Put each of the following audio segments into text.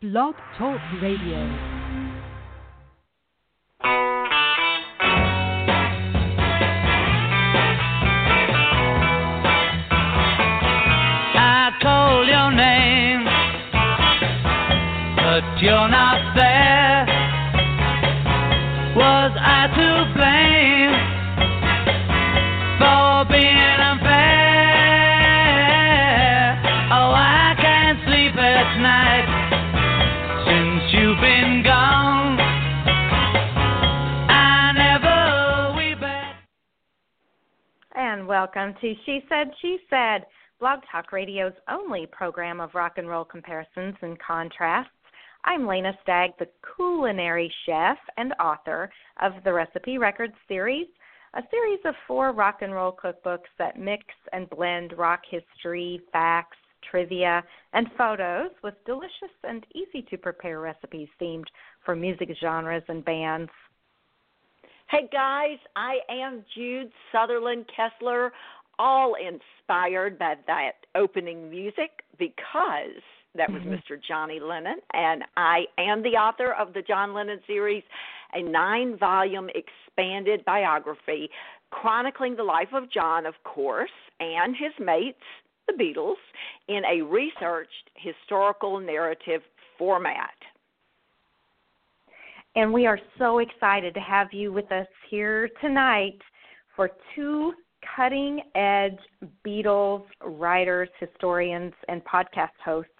Blog Talk Radio. I told your name, but you're not there. Was I to blame for being unfair? Oh, I can't sleep at night since you've been gone. I never weep at... And welcome to She Said, She Said, Blog Talk Radio's only program of rock and roll comparisons and contrasts. I'm Lena Stagg, the culinary chef and author of the Recipe Records series, a series of 4 rock and roll cookbooks that mix and blend rock history, facts, trivia, and photos with delicious and easy-to-prepare recipes themed for music genres and bands. Hey, guys, I am Jude Sutherland Kessler, all inspired by that opening music because that was Mr. Johnny Lennon, and I am the author of the John Lennon series, a 9-volume expanded biography chronicling the life of John, of course, and his mates, the Beatles, in a researched historical narrative format. And we are so excited to have you with us here tonight for 2 cutting-edge Beatles writers, historians, and podcast hosts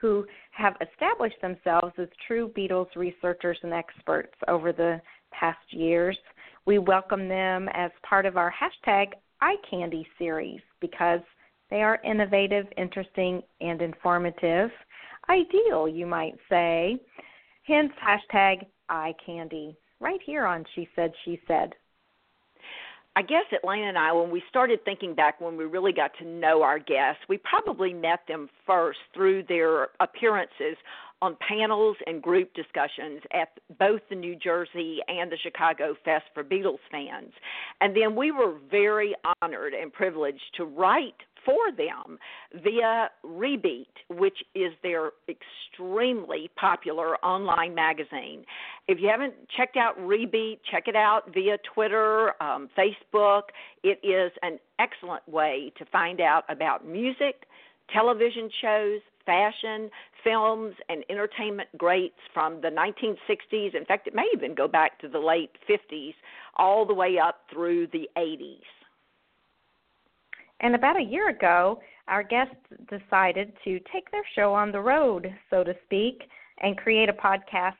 who have established themselves as true Beatles researchers and experts over the past years. We welcome them as part of our hashtag iCandy series because they are innovative, interesting, and informative. Ideal, you might say. Hence, hashtag iCandy, right here on She Said, She Said. I guess Atlanta and I, when we started thinking back when we really got to know our guests, we probably met them first through their appearances on panels and group discussions at both the New Jersey and the Chicago Fest for Beatles fans. And then we were very honored and privileged to write for them via Rebeat, which is their extremely popular online magazine. If you haven't checked out Rebeat, check it out via Twitter, Facebook. It is an excellent way to find out about music, television shows, fashion, films, and entertainment greats from the 1960s. In fact, it may even go back to the late 50s, all the way up through the 80s. And about a year ago, our guests decided to take their show on the road, so to speak, and create a podcast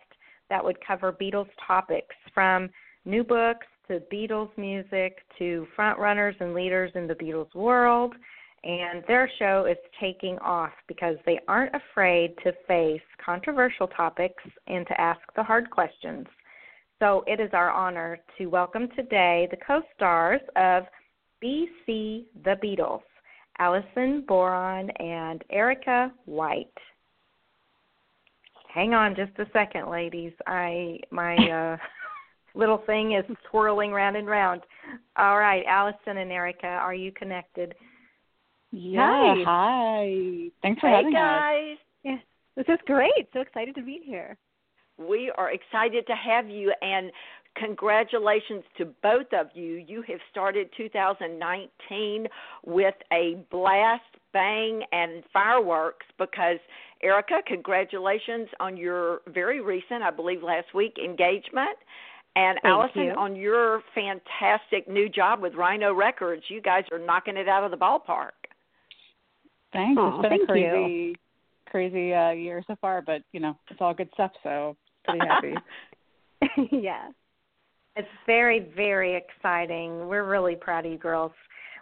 that would cover Beatles topics from new books to Beatles music to front runners and leaders in the Beatles world. And their show is taking off because they aren't afraid to face controversial topics and to ask the hard questions. So it is our honor to welcome today the co-stars of BC The Beatles, Allison Boron and Erica White. Hang on just a second, ladies. My little thing is swirling round and round. All right, Allison and Erica, are you connected? Yeah, hi. Thanks for having us. Yeah, this is great. So excited to be here. We are excited to have you, and congratulations to both of you. You have started 2019 with a blast, bang, and fireworks because, Erica, congratulations on your very recent, I believe last week, engagement. And thank Allison, you. On your fantastic new job with Rhino Records, you guys are knocking it out of the ballpark. Thanks. Aww, it's been a crazy year so far, but, you know, it's all good stuff, so pretty happy. Yeah. It's very, very exciting. We're really proud of you girls.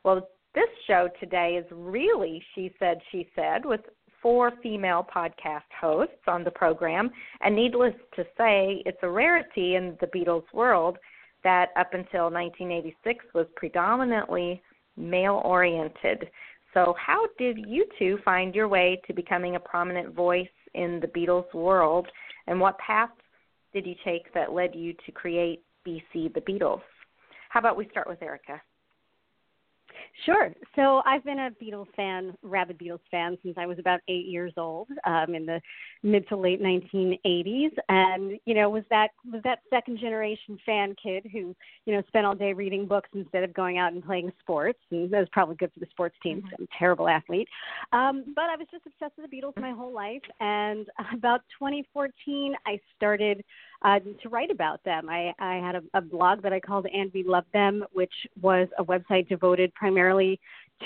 Well, this show today is really She Said, She Said with 4 female podcast hosts on the program, and needless to say, it's a rarity in the Beatles world that up until 1986 was predominantly male-oriented. So how did you two find your way to becoming a prominent voice in the Beatles world, and what paths did you take that led you to create BC The Beatles? How about we start with Erica? Sure. So I've been a Beatles fan, rabid Beatles fan, since I was about 8 years old, in the mid to late 1980s, and was that second generation fan kid who spent all day reading books instead of going out and playing sports, and that was probably good for the sports team. I'm a terrible athlete, but I was just obsessed with the Beatles my whole life. And about 2014, I started to write about them. I had a blog that I called And We Love Them, which was a website devoted primarily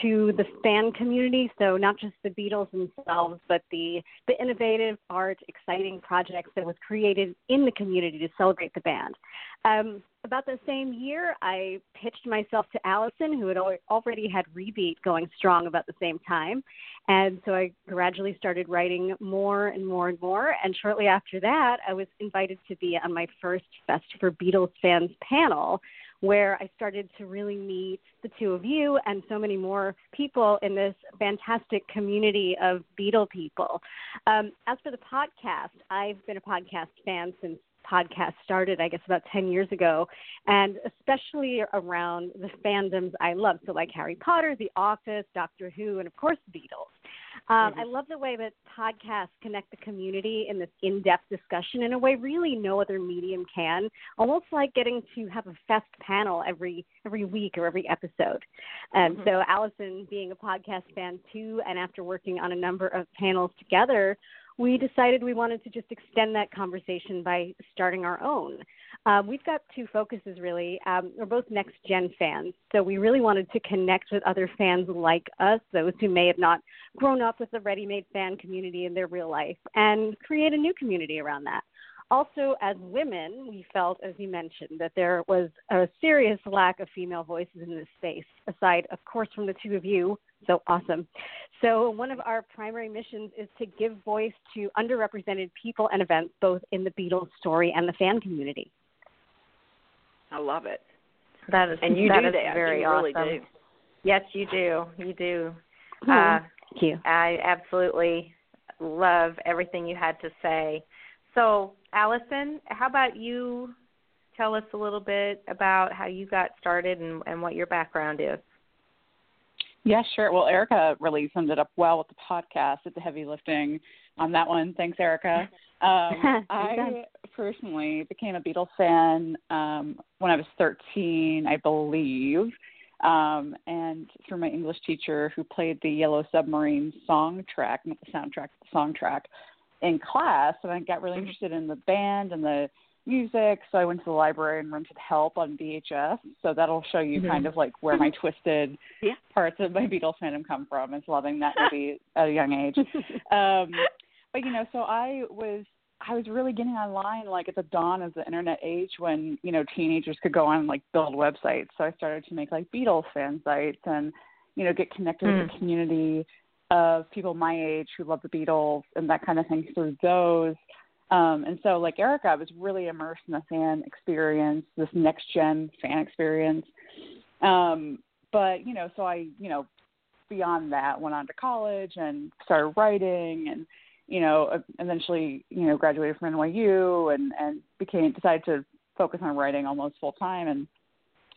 to the fan community, so not just the Beatles themselves, but the innovative art, exciting projects that was created in the community to celebrate the band. About the same year, I pitched myself to Allison, who had already had Rebeat going strong about the same time, and so I gradually started writing more and more and more, and shortly after that, I was invited to be on my first Fest for Beatles fans panel, where I started to really meet the two of you and so many more people in this fantastic community of Beatle people. As for the podcast, I've been a podcast fan since podcast started, I guess, about 10 years ago, and especially around the fandoms I love, so like Harry Potter, The Office, Doctor Who, and of course, Beatles. I love the way that podcasts connect the community in this in-depth discussion in a way really no other medium can, almost like getting to have a fest panel every week or every episode. And so Allison, being a podcast fan too, and after working on a number of panels together, we decided we wanted to just extend that conversation by starting our own. We've got 2 focuses, really. We're both next-gen fans, so we really wanted to connect with other fans like us, those who may have not grown up with the ready-made fan community in their real life, and create a new community around that. Also, as women, we felt, as you mentioned, that there was a serious lack of female voices in this space, aside, of course, from the two of you. So awesome. So one of our primary missions is to give voice to underrepresented people and events, both in the Beatles story and the fan community. I love it. That is, and you that do is that. Very you awesome. Really do. Yes, you do. You do. Thank you. I absolutely love everything you had to say. So, Allison, how about you tell us a little bit about how you got started and what your background is? Yeah, sure. Well, Erica really summed it up well with the podcast. It's a heavy lifting on that one. Thanks, Erica. I personally became a Beatles fan when I was 13, I believe, and through my English teacher who played the Yellow Submarine soundtrack, not the soundtrack, the soundtrack, in class, and I got really interested in the band and the music, so I went to the library and rented Help on VHS, so that'll show you kind of like where my twisted parts of my Beatles fandom come from, is loving that movie at a young age. But, so I was really getting online like at the dawn of the internet age when, teenagers could go on and like build websites, so I started to make like Beatles fan sites and, get connected with the community of people my age who love the Beatles and that kind of thing through those. And so like Erica, I was really immersed in the fan experience, this next gen fan experience. But, so I, beyond that went on to college and started writing and, eventually, graduated from NYU and decided to focus on writing almost full time. And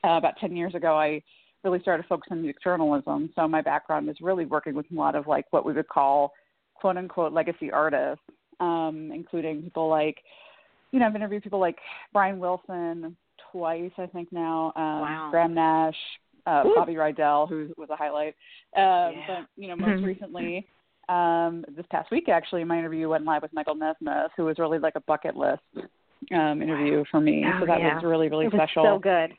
about 10 years ago, I really started to focus on music journalism. So my background is really working with a lot of like what we would call quote unquote legacy artists, including people like, I've interviewed people like Brian Wilson twice, I think now, Graham Nash, Bobby Rydell, who was a highlight. But, most recently, this past week, actually, my interview went live with Michael Nesmith, who was really like a bucket list interview for me. So that was really, really special. It was so good.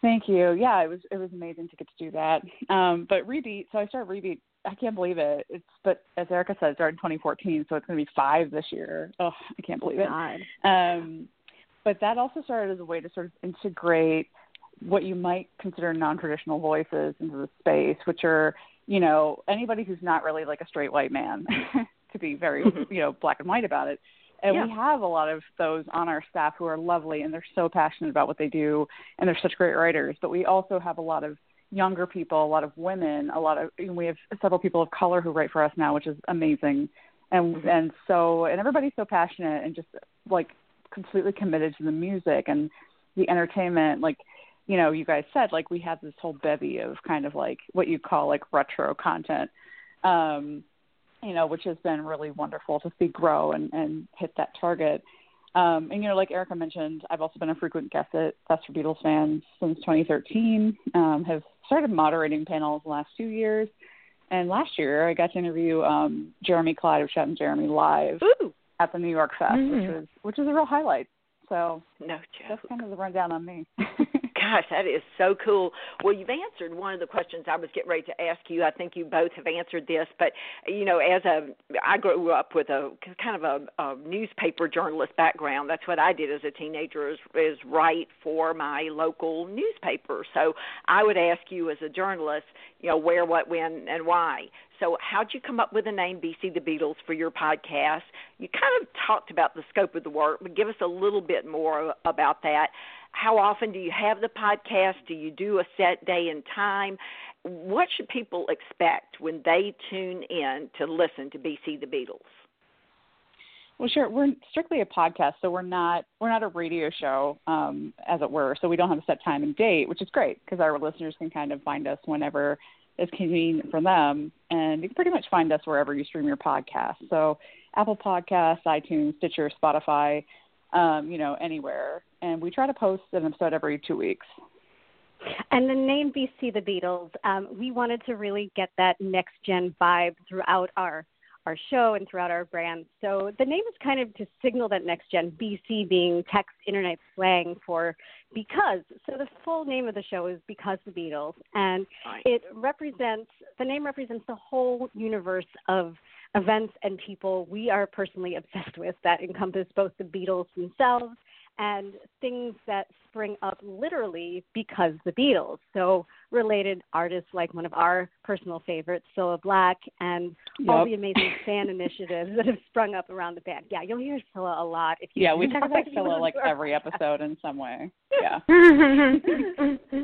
Thank you. Yeah, it was amazing to get to do that. But Rebeat, so I started Rebeat. I can't believe it. But as Erica said, it started in 2014, so it's going to be 5 this year. Oh, I can't believe it. But that also started as a way to sort of integrate what you might consider non-traditional voices into the space, which are you know, anybody who's not really like a straight white man, to be very, you know, black and white about it. And we have a lot of those on our staff who are lovely, and they're so passionate about what they do, and they're such great writers. But we also have a lot of younger people, a lot of women, a lot of, and we have several people of color who write for us now, which is amazing. And and so, and everybody's so passionate and just like completely committed to the music and the entertainment. Like, you know, you guys said, like, we have this whole bevy of kind of like what you call like retro content, you know, which has been really wonderful to see grow and hit that target. And, you know, like Erica mentioned, I've also been a frequent guest at Fest for Beatles Fans since 2013, have started moderating panels the last 2 years. And last year I got to interview Jeremy Clyde of Chet and Jeremy live at the New York Fest, which is a real highlight. So that's kind of the rundown on me. Gosh, that is so cool. Well, you've answered one of the questions I was getting ready to ask you. I think you both have answered this, but, you know, I grew up with a kind of a newspaper journalist background. That's what I did as a teenager, is write for my local newspaper. So I would ask you as a journalist, you know, where, what, when, and why. So how'd you come up with the name BC The Beatles for your podcast? You kind of talked about the scope of the work, but give us a little bit more about that. How often do you have the podcast? Do you do a set day and time? What should people expect when they tune in to listen to BC The Beatles? Well, sure. We're strictly a podcast, so we're not a radio show, as it were. So we don't have a set time and date, which is great because our listeners can kind of find us whenever is convenient for them, and you can pretty much find us wherever you stream your podcast. So Apple Podcasts, iTunes, Stitcher, Spotify, you know, anywhere. And we try to post an episode every 2 weeks. And the name BC The Beatles, we wanted to really get that next-gen vibe throughout our show and throughout our brand. So the name is kind of to signal that next-gen, BC being text internet slang for because. So the full name of the show is Because The Beatles, and it represents, the name represents the whole universe of events and people we are personally obsessed with that encompass both the Beatles themselves and things that spring up literally because the Beatles. So related artists like one of our personal favorites, Cilla Black, and all the amazing fan initiatives that have sprung up around the band. Yeah, you'll hear Cilla a lot. If you we talk about Cilla like every episode in some way. Yeah.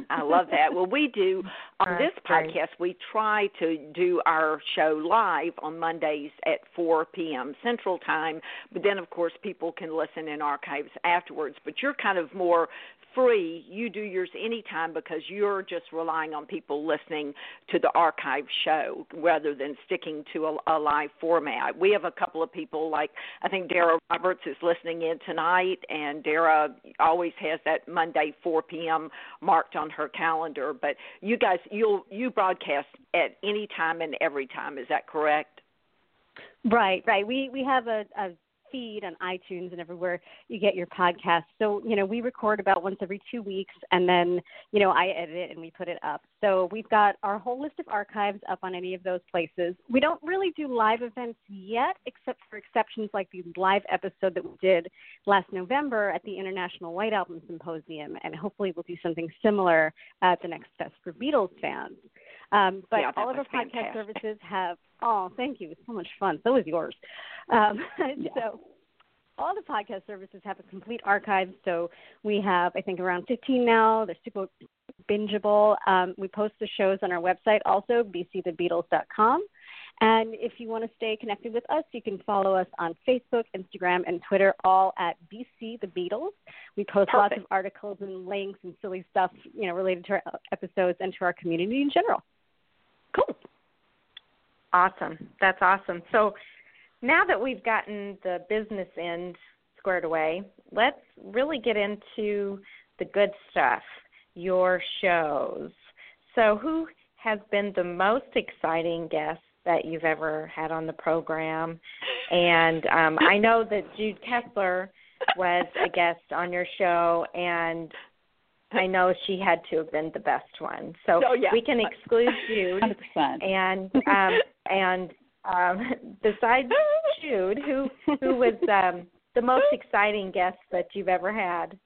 I love that. Well, we do on this podcast, we try to do our show live on Mondays at 4 p.m. Central Time, but then, of course, people can listen in archives afterwards. But you're kind of more free. You do yours anytime because you're just relying on people listening to the archive show rather than sticking to a live format. We have a couple of people, like I think Dara Roberts is listening in tonight, and Dara always has that Monday 4 p.m. marked on her calendar. But you guys, you broadcast at any time and every time. Is that correct? Right. We have a feed on iTunes and everywhere you get your podcast. So, you know, we record about once every 2 weeks, and then, you know, I edit it and we put it up. So we've got our whole list of archives up on any of those places. We don't really do live events yet, except for exceptions like the live episode that we did last November at the International White Album Symposium, and hopefully we'll do something similar at the next Fest for Beatles Fans. But all of our podcast services have, thank you. It's so much fun. So is yours. So all the podcast services have a complete archive. So we have, I think, around 15 now. They're super bingeable. We post the shows on our website also, bcthebeatles.com. And if you want to stay connected with us, you can follow us on Facebook, Instagram, and Twitter, all at BC The Beatles. We post lots of articles and links and silly stuff, you know, related to our episodes and to our community in general. Cool. Awesome. That's awesome. So now that we've gotten the business end squared away, let's really get into the good stuff, your shows. So who has been the most exciting guest that you've ever had on the program? And I know that Jude Kessler was a guest on your show, and I know she had to have been the best one. So we can exclude Jude. 100%. And besides Jude, who was the most exciting guest that you've ever had?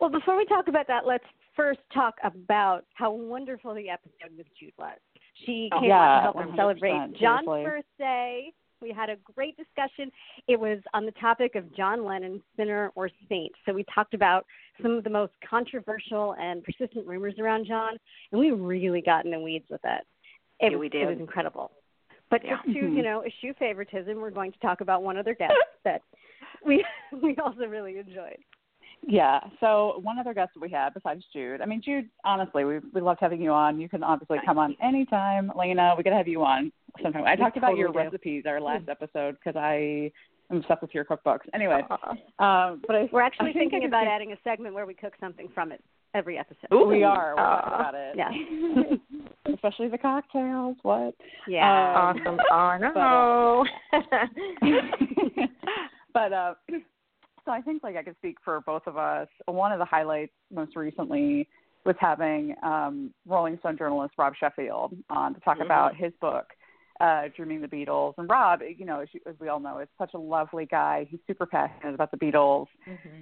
Well, before we talk about that, let's first talk about how wonderful the episode with Jude was. She came out to help us celebrate John's birthday. We had a great discussion. It was on the topic of John Lennon, sinner or saint. So we talked about some of the most controversial and persistent rumors around John, and we really got in the weeds with it. It was incredible. But just to, eschew favoritism, we're going to talk about one other guest that we also really enjoyed. Yeah, so one other guest that we had besides Jude. I mean, Jude, honestly, we loved having you on. You can obviously come on anytime. Lena, we got to have you on sometime. I talked about your recipes our last episode because I am obsessed with your cookbooks. Anyway. We're actually thinking about adding a segment where we cook something from it every episode. Ooh, we are. We're talking about it. Yeah. Especially the cocktails. What? Yeah. Awesome. Oh, no. So I think, I could speak for both of us. One of the highlights most recently was having Rolling Stone journalist Rob Sheffield on to talk about his book, Dreaming the Beatles. And Rob, as we all know, is such a lovely guy. He's super passionate about the Beatles.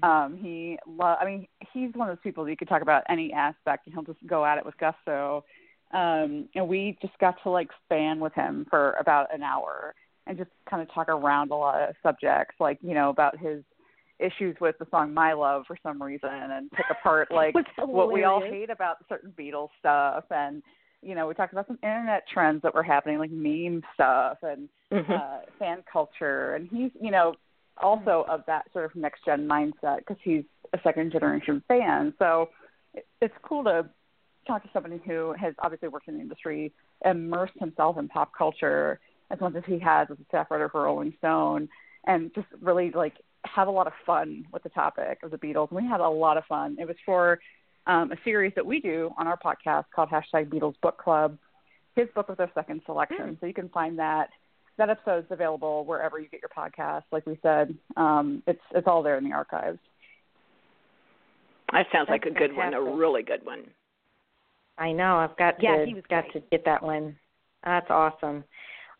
Mm-hmm. He's one of those people that you could talk about any aspect, and he'll just go at it with gusto. And we just got to, span with him for about an hour and just kind of talk around a lot of subjects, about his issues with the song My Love for some reason, and pick apart what we all hate about certain Beatles stuff, and we talked about some internet trends that were happening, like meme stuff and fan culture. And he's also of that sort of next gen mindset because he's a second generation fan, so it's cool to talk to somebody who has obviously worked in the industry, immersed himself in pop culture as much as he has as a staff writer for Rolling Stone, and just really have a lot of fun with the topic of the Beatles. And we had a lot of fun. It was for a series that we do on our podcast called #BeatlesBookClub. His book was our second selection. So you can find that. That episode's available wherever you get your podcast. Like we said, it's all there in the archives. That sounds like a good one, a really good one. I know. I've got to get that one. That's awesome.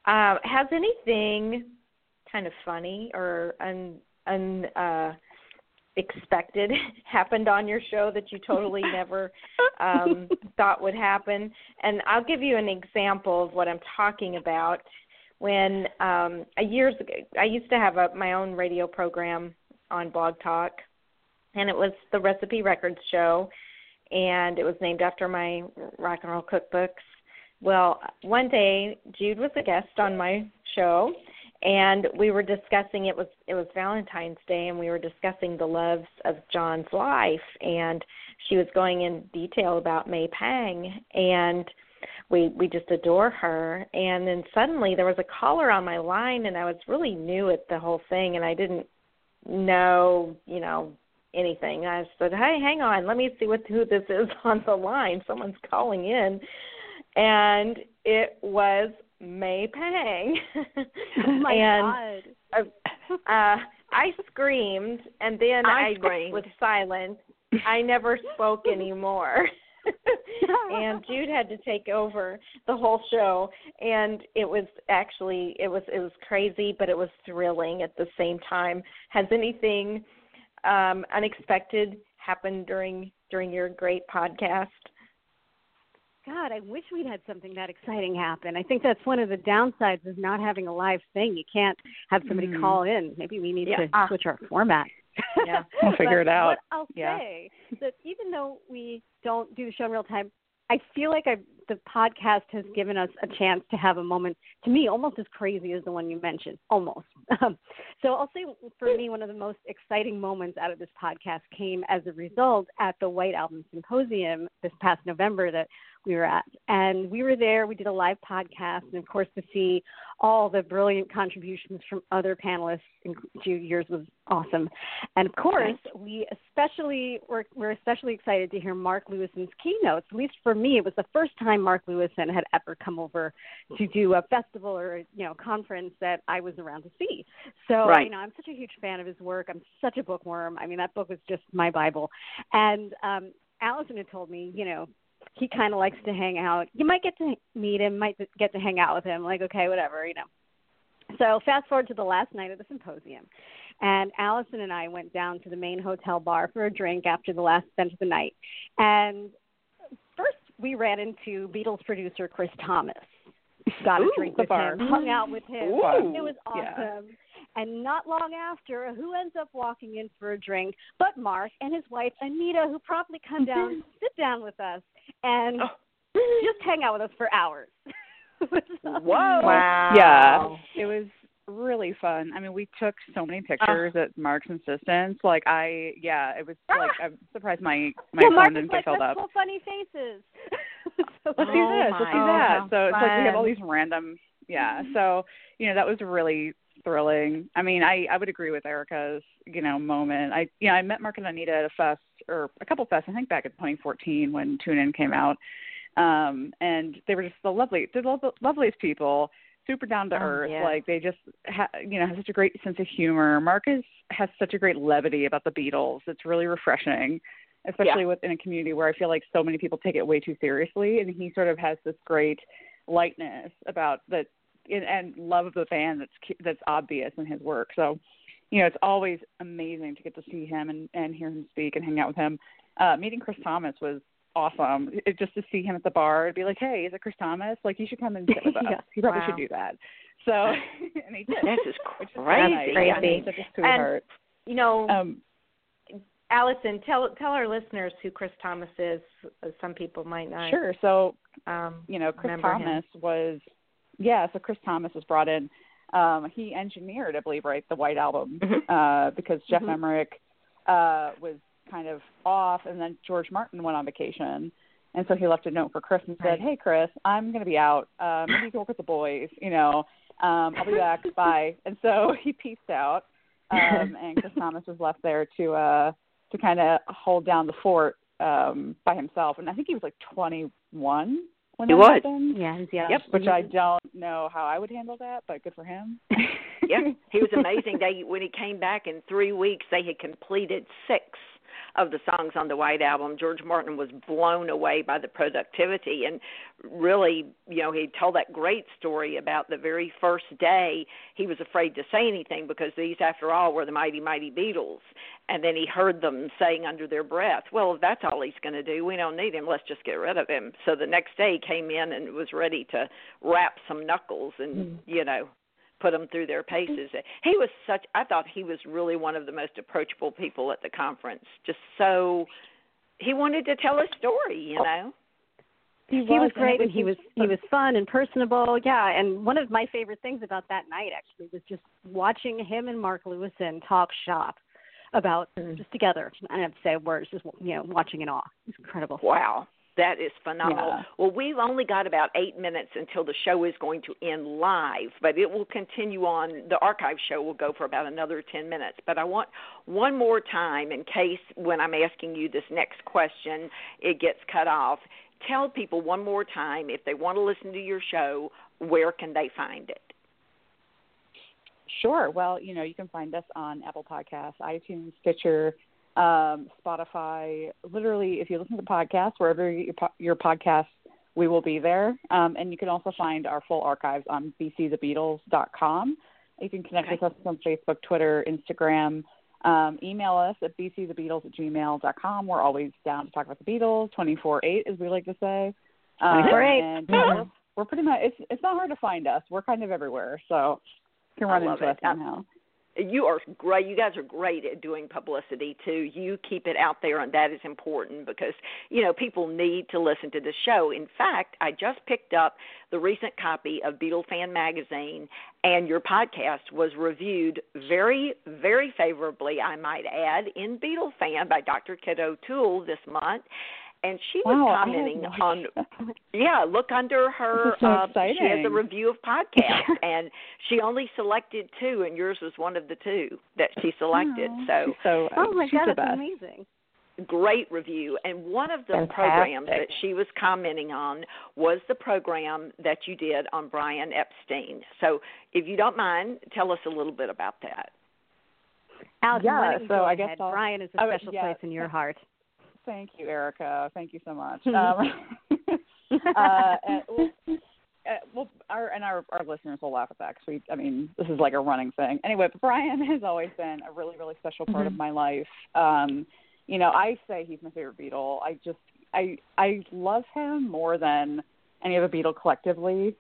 Has anything kind of funny or unexpected happened on your show that you totally never thought would happen? And I'll give you an example of what I'm talking about. When years ago, I used to have my own radio program on Blog Talk, and it was the Recipe Records show, and it was named after my rock and roll cookbooks. Well, one day Jude was a guest on my show, and we were discussing, it was Valentine's Day, and we were discussing the loves of John's life, and she was going in detail about May Pang, and we just adore her. And then suddenly there was a caller on my line, and I was really new at the whole thing, and I didn't know, anything. I said, hey, hang on, let me see who this is on the line. Someone's calling in. And it was May Pang. Oh my God. I screamed, and then I was silent. I never spoke anymore. And Jude had to take over the whole show, and it was crazy, but it was thrilling at the same time. Has anything unexpected happened during your great podcast? God, I wish we'd had something that exciting happen. I think that's one of the downsides of not having a live thing. You can't have somebody call in. Maybe we need to switch our format. Yeah, we'll figure it out. But I'll say that even though we don't do the show in real time, I feel like the podcast has given us a chance to have a moment, to me, almost as crazy as the one you mentioned, almost. So I'll say for me, one of the most exciting moments out of this podcast came as a result at the White Album Symposium this past November that we were at. And we were there, we did a live podcast, and of course to see all the brilliant contributions from other panelists, including yours, was awesome. And of course, we're especially excited to hear Mark Lewisohn's keynotes. At least for me, it was the first time Mark Lewisohn had ever come over to do a festival or conference that I was around to see. So I'm such a huge fan of his work. I'm such a bookworm. I mean, that book was just my Bible. And Allison had told me, he kind of likes to hang out. You might get to meet him, might get to hang out with him. Like, okay, whatever, So fast forward to the last night of the symposium, and Allison and I went down to the main hotel bar for a drink after the last event of the night. And first we ran into Beatles producer Chris Thomas. Got a drink with him, hung out with him. It was awesome. Yeah. And not long after, who ends up walking in for a drink but Mark and his wife, Anita, who promptly come down, sit down with us, and just hang out with us for hours. Whoa. Wow. Yeah. It was really fun. I mean, we took so many pictures at Mark's insistence. Like, it was like, I'm surprised my phone didn't get filled up. Mark was like, let's pull funny faces. Let's do this. So it's like we have all these random, So, that was really thrilling. I mean, I would agree with Erica's, moment. I met Mark and Anita at a fest, or a couple fests, I think back in 2014 when Tune In came out. And they were just the loveliest people, super down to earth. Yeah. Like they just, have such a great sense of humor. Mark has such a great levity about the Beatles. It's really refreshing, especially within a community where I feel like so many people take it way too seriously. And he sort of has this great lightness about that and love of the band that's obvious in his work. So, it's always amazing to get to see him and hear him speak and hang out with him. Meeting Chris Thomas was awesome. Just to see him at the bar, it'd be like, hey, is it Chris Thomas? Like, you should come and sit with us. He probably should do that. So, and he did. This is crazy. I mean, such a sweetheart. And, Allison, tell our listeners who Chris Thomas is. Some people might not. Sure. So, Chris Thomas so Chris Thomas was brought in. He engineered, I believe, the White Album because Jeff Emmerich was kind of off, and then George Martin went on vacation, and so he left a note for Chris and said, hey Chris, I'm going to be out, maybe you can work with the boys, I'll be back, bye. And so he peaced out, and Chris Thomas was left there to kind of hold down the fort by himself, and I think he was like 21 when that happened. Yeah, he's young. Yep, which I don't know how I would handle that, but good for him. Yeah, he was amazing. When he came back in 3 weeks, they had completed 6 of the songs on the White Album. George Martin was blown away by the productivity, and really, he told that great story about the very first day he was afraid to say anything because these, after all, were the mighty, mighty Beatles. And then he heard them saying under their breath, well, if that's all he's going to do, we don't need him, let's just get rid of him. So the next day he came in and was ready to rap some knuckles and, put them through their paces. He was I thought he was really one of the most approachable people at the conference. Just so, he wanted to tell a story, He was great, and he was fun and personable, and one of my favorite things about that night, actually, was just watching him and Mark Lewisohn talk shop about, just together, I don't have to say a word, just, watching in awe. It's incredible. Wow. That is phenomenal. Yeah. Well, we've only got about 8 minutes until the show is going to end live, but it will continue on. The archive show will go for about another 10 minutes. But I want one more time, in case when I'm asking you this next question, it gets cut off. Tell people one more time, if they want to listen to your show, where can they find it? Sure. Well, you can find us on Apple Podcasts, iTunes, Stitcher, Spotify. Literally, if you listen to the podcast, wherever your podcast, we will be there. And you can also find our full archives on bcthebeatles.com. You can connect with us on Facebook, Twitter, Instagram. Email us at bcthebeatles@gmail.com. We're always down to talk about the Beatles, 24/8, as we like to say. 24/8. And we're pretty much, it's not hard to find us. We're kind of everywhere, so you can run into us somehow. You are great. You guys are great at doing publicity, too. You keep it out there, and that is important because, people need to listen to the show. In fact, I just picked up the recent copy of Beatlefan magazine, and your podcast was reviewed very, very favorably, I might add, in Beatlefan by Dr. Kit O'Toole this month. And she was commenting on, look under her, she has a review of podcasts, and she only selected 2, and yours was one of the 2 that she selected. So oh my God, that's amazing. Great review. And one of the programs that she was commenting on was the program that you did on Brian Epstein. So if you don't mind, tell us a little bit about that. Allison, I guess Brian is a special place in your heart. Thank you, Erica. Thank you so much. Our listeners will laugh at that because this is like a running thing. Anyway, but Brian has always been a really, really special part of my life. I say he's my favorite Beatle. I just I love him more than any other Beatle collectively,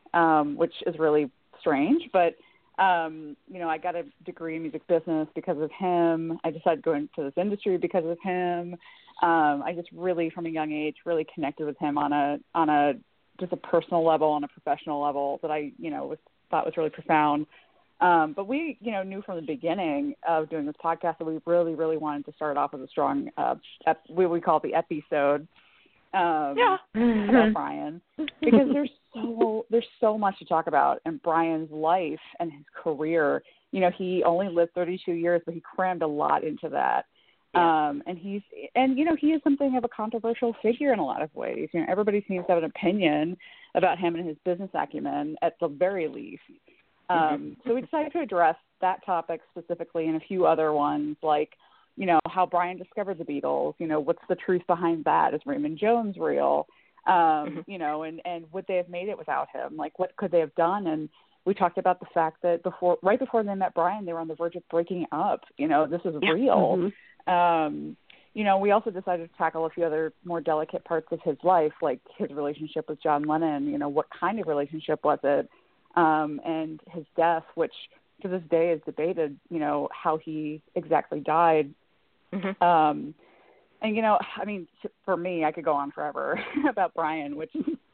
which is really strange. But, you know, I got a degree in music business because of him. I decided to go into this industry because of him. I just really, from a young age, really connected with him on a just a personal level, on a professional level that I, you know, thought was really profound. But we, you know, knew from the beginning of doing this podcast that we really, really wanted to start off with a strong, we call it the episode, about Brian, because there's so much to talk about in Brian's life and his career. You know, he only lived 32 years, but he crammed a lot into that. And you know, he is something of a controversial figure in a lot of ways. You know, everybody seems to have an opinion about him and his business acumen at the very least. So we decided to address that topic specifically and a few other ones, like, you know, how Brian discovered the Beatles, you know, what's the truth behind that? Is Raymond Jones real? You know, and would they have made it without him? Like, what could they have done? And we talked about the fact that right before they met Brian, they were on the verge of breaking up. You know, this is real. You know, we also decided to tackle a few other more delicate parts of his life, like his relationship with John Lennon. You know, what kind of relationship was it? And his death, which to this day is debated, you know, how he exactly died. And, you know, I mean, for me, I could go on forever about Brian, which,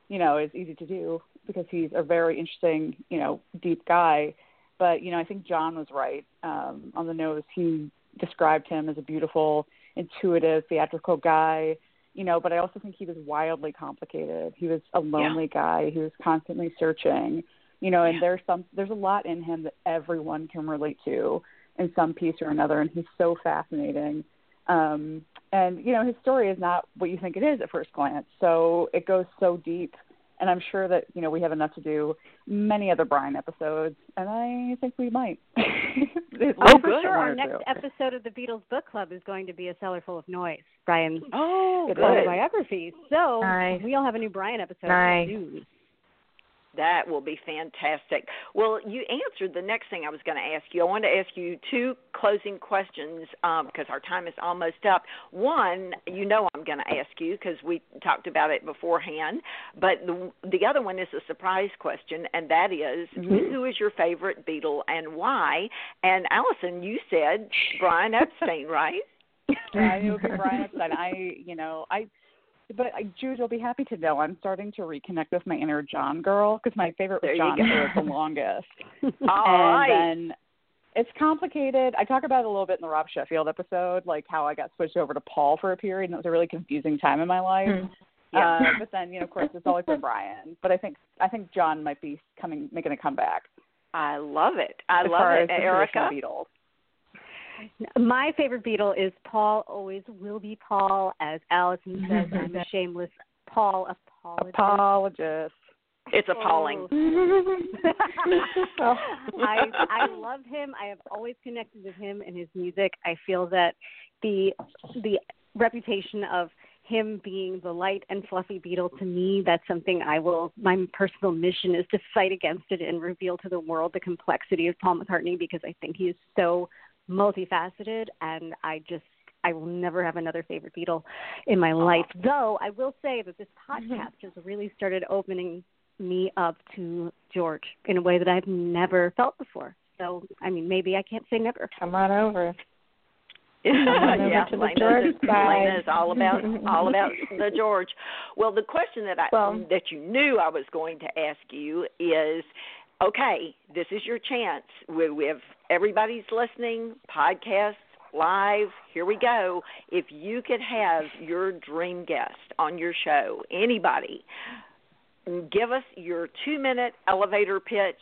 you know, is easy to do because he's a very interesting, you know, deep guy. But, you know, I think John was right on the nose. He described him as a beautiful, intuitive, theatrical guy, you know, but I also think he was wildly complicated. He was a lonely guy. He was constantly searching. You know, and there's a lot in him that everyone can relate to in some piece or another, and he's so fascinating. And, you know, his story is not what you think it is at first glance, so it goes so deep. And I'm sure that, you know, we have enough to do many other Brian episodes, and I think we might. For sure. Our next episode of the Beatles Book Club is going to be A Cellar Full of Noise, Brian's autobiography. So we'll have a new Brian episode soon. That will be fantastic. Well, you answered the next thing I was going to ask you. I wanted to ask you two closing questions because our time is almost up. One, you know I'm going to ask you because we talked about it beforehand, but the other one is a surprise question, and that is, who is your favorite Beatle and why? And, Allison, you said Brian Epstein, right? It would be Brian Epstein. But Jude will be happy to know I'm starting to reconnect with my inner John girl because my favorite was John for the longest. Then it's complicated. I talk about it a little bit in the Rob Sheffield episode, like how I got switched over to Paul for a period, and it was a really confusing time in my life. But then, you know, of course, it's always been Brian. But I think John might be making a comeback. I love it. I love it, Erica. Beatles. My favorite Beatle is Paul, always will be Paul, as Allison says, I'm a shameless Paul apologist. It's appalling. I love him. I have always connected with him and his music. I feel that the reputation of him being the light and fluffy Beatle, to me, that's something my personal mission is to fight against it and reveal to the world the complexity of Paul McCartney, because I think he is so multifaceted, and I will never have another favorite Beatle in my life. Though I will say that this podcast has really started opening me up to George in a way that I've never felt before. So, I mean, maybe I can't say never. Come on over. Lena is all about the George. Well, the question that you knew I was going to ask you is, okay, this is your chance. We have everybody's listening, podcasts, live. Here we go. If you could have your dream guest on your show, anybody, give us your 2-minute elevator pitch,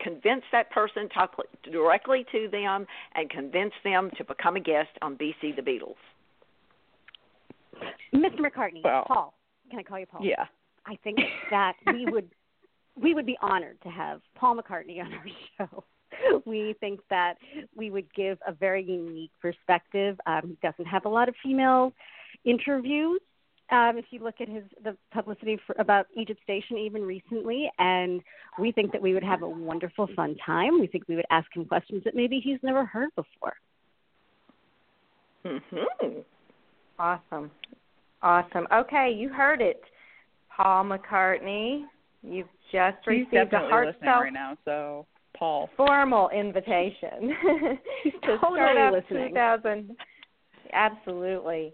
convince that person, talk directly to them, and convince them to become a guest on BC The Beatles. Mr. McCartney, Paul. Can I call you Paul? Yeah. I think that we would be honored to have Paul McCartney on our show. We think that we would give a very unique perspective. He doesn't have a lot of female interviews. If you look at the publicity about Egypt Station even recently, and we think that we would have a wonderful, fun time. We think we would ask him questions that maybe he's never heard before. Awesome. Awesome. Okay, you heard it, Paul McCartney. You've just received a heartfelt right now, so Paul formal invitation to start out 2000. Absolutely.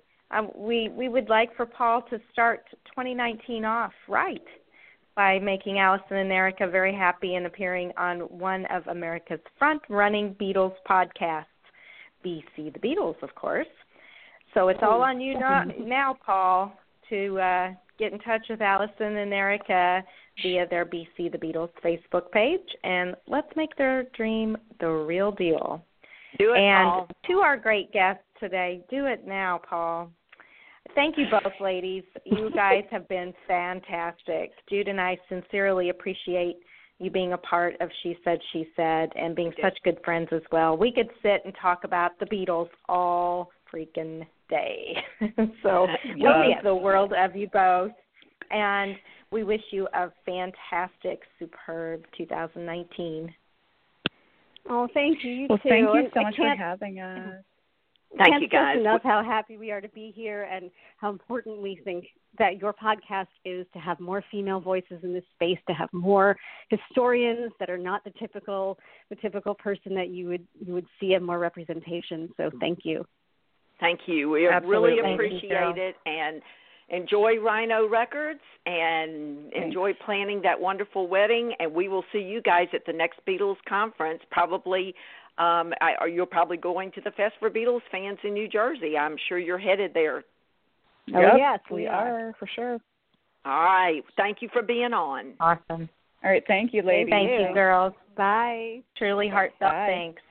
We would like for Paul to start 2019 off right by making Allison and Erica very happy and appearing on one of America's front-running Beatles podcasts, BC The Beatles, of course. So it's all on you now, Paul, to get in touch with Allison and Erica via their BC The Beatles Facebook page, and let's make their dream the real deal. Do it, and Paul. To our great guests today, do it now, Paul. Thank you both, ladies. You guys have been fantastic. Jude and I sincerely appreciate you being a part of She Said, She Said, and being such good friends as well. We could sit and talk about the Beatles all freaking day. So we make the world of you both, and we wish you a fantastic, superb 2019. Oh, thank you. Thank you so much for having us. Thank you, guys. I can't stress enough how happy we are to be here and how important we think that your podcast is to have more female voices in this space, to have more historians that are not the typical person that you would see, and more representation. So thank you. Thank you. We Absolutely. Really appreciate it. And enjoy Rhino Records and enjoy planning that wonderful wedding. And we will see you guys at the next Beatles conference, probably. You're probably going to the Fest for Beatles fans in New Jersey. I'm sure you're headed there. Oh, yes, we are, for sure. All right. Thank you for being on. Awesome. All right. Thank you, ladies. Thank you, girls. Bye. Truly heartfelt thanks.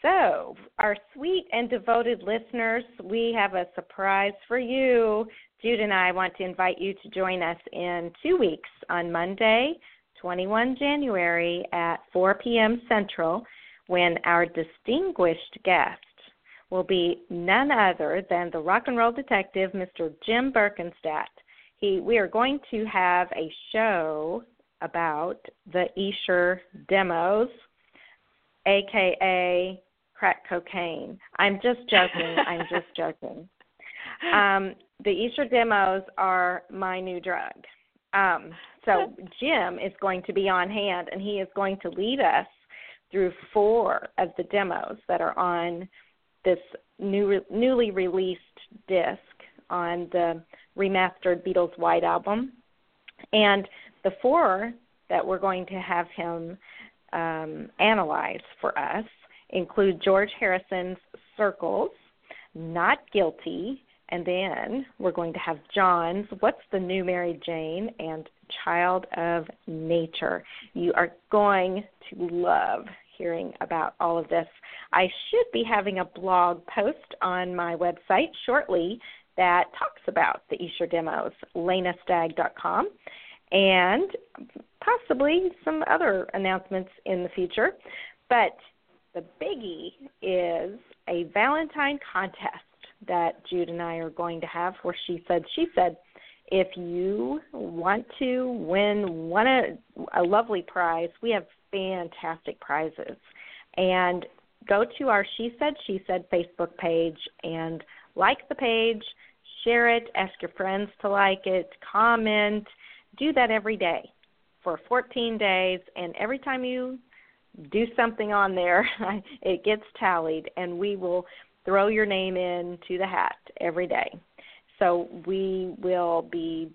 So, our sweet and devoted listeners, we have a surprise for you. Jude and I want to invite you to join us in 2 weeks on Monday, 21 January at 4 p.m. Central, when our distinguished guest will be none other than the rock and roll detective, Mr. Jim Birkenstadt. We are going to have a show about the Esher demos, a.k.a. crack cocaine. I'm just joking. The Esher demos are my new drug. So Jim is going to be on hand, and he is going to lead us through 4 of the demos that are on this newly released disc on the remastered Beatles White Album. And the 4 that we're going to have him analyze for us include George Harrison's Circles, Not Guilty, and then we're going to have John's What's the New Mary Jane and Child of Nature. You are going to love hearing about all of this. I should be having a blog post on my website shortly that talks about the Esher demos, lanastag.com, and possibly some other announcements in the future. But the biggie is a Valentine contest that Jude and I are going to have for She Said, She Said. If you want to win a lovely prize, we have fantastic prizes. And go to our She Said, She Said Facebook page and like the page, share it, ask your friends to like it, comment. Do that every day for 14 days, and every time you do something on there, it gets tallied, and we will throw your name in to the hat every day. So we will be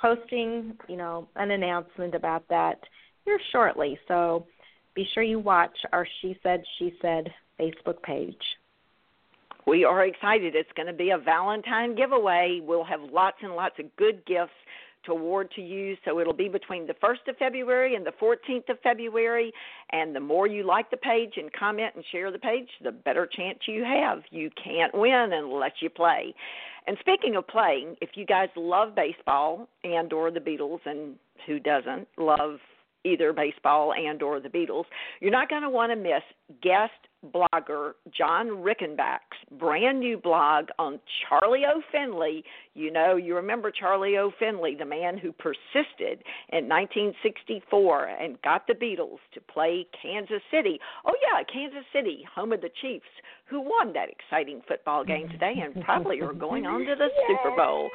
posting, an announcement about that here shortly. So be sure you watch our She Said, She Said Facebook page. We are excited. It's going to be a Valentine giveaway. We'll have lots and lots of good gifts to award to you. So it'll be between the 1st of February and the 14th of February. And the more you like the page and comment and share the page, the better chance you have. You can't win unless you play. And speaking of playing, if you guys love baseball and or the Beatles, and who doesn't love either baseball and or the Beatles, you're not going to want to miss guest blogger John Rickenback's brand new blog on Charlie O. Finley. You know, you remember Charlie O. Finley, the man who persisted in 1964 and got the Beatles to play Kansas City. Oh, yeah, Kansas City, home of the Chiefs, who won that exciting football game today and probably are going on to the Super Bowl.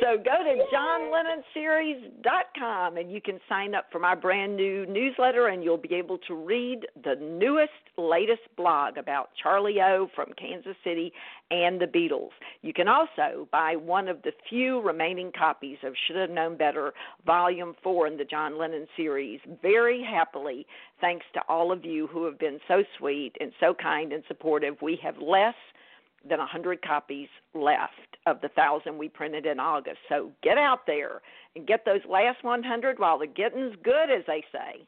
So go to JohnLennonSeries.com and you can sign up for my brand new newsletter, and you'll be able to read the newest, latest blog about Charlie O from Kansas City and the Beatles. You can also buy one of the few remaining copies of Should Have Known Better Volume 4 in the John Lennon series very happily, thanks to all of you who have been so sweet and so kind and supportive. We have less than 100 copies left of the 1,000 we printed in August. So get out there and get those last 100 while the getting's good, as they say.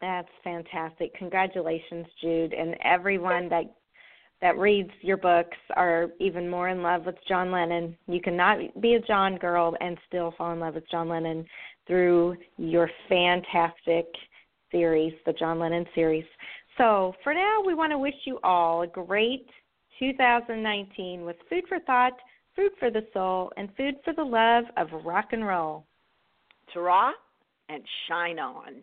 That's fantastic. Congratulations, Jude. And everyone that reads your books are even more in love with John Lennon. You cannot be a John girl and still fall in love with John Lennon through your fantastic series, the John Lennon series. So for now, we want to wish you all a great 2019 with food for thought, food for the soul, and food for the love of rock and roll. Ta-ra and shine on.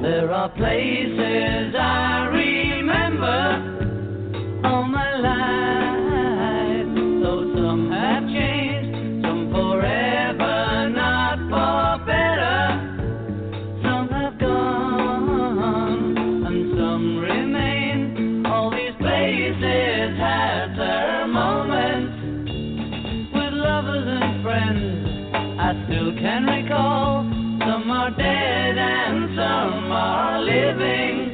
There are places I remember all my life, though some have changed, some forever, not for better. Some have gone and some remain. All these places had their moments with lovers and friends I still can recall. Some are dead and some are living.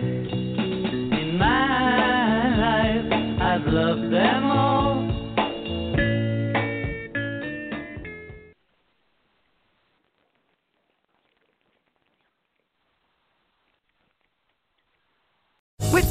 In my life, I've loved them all. With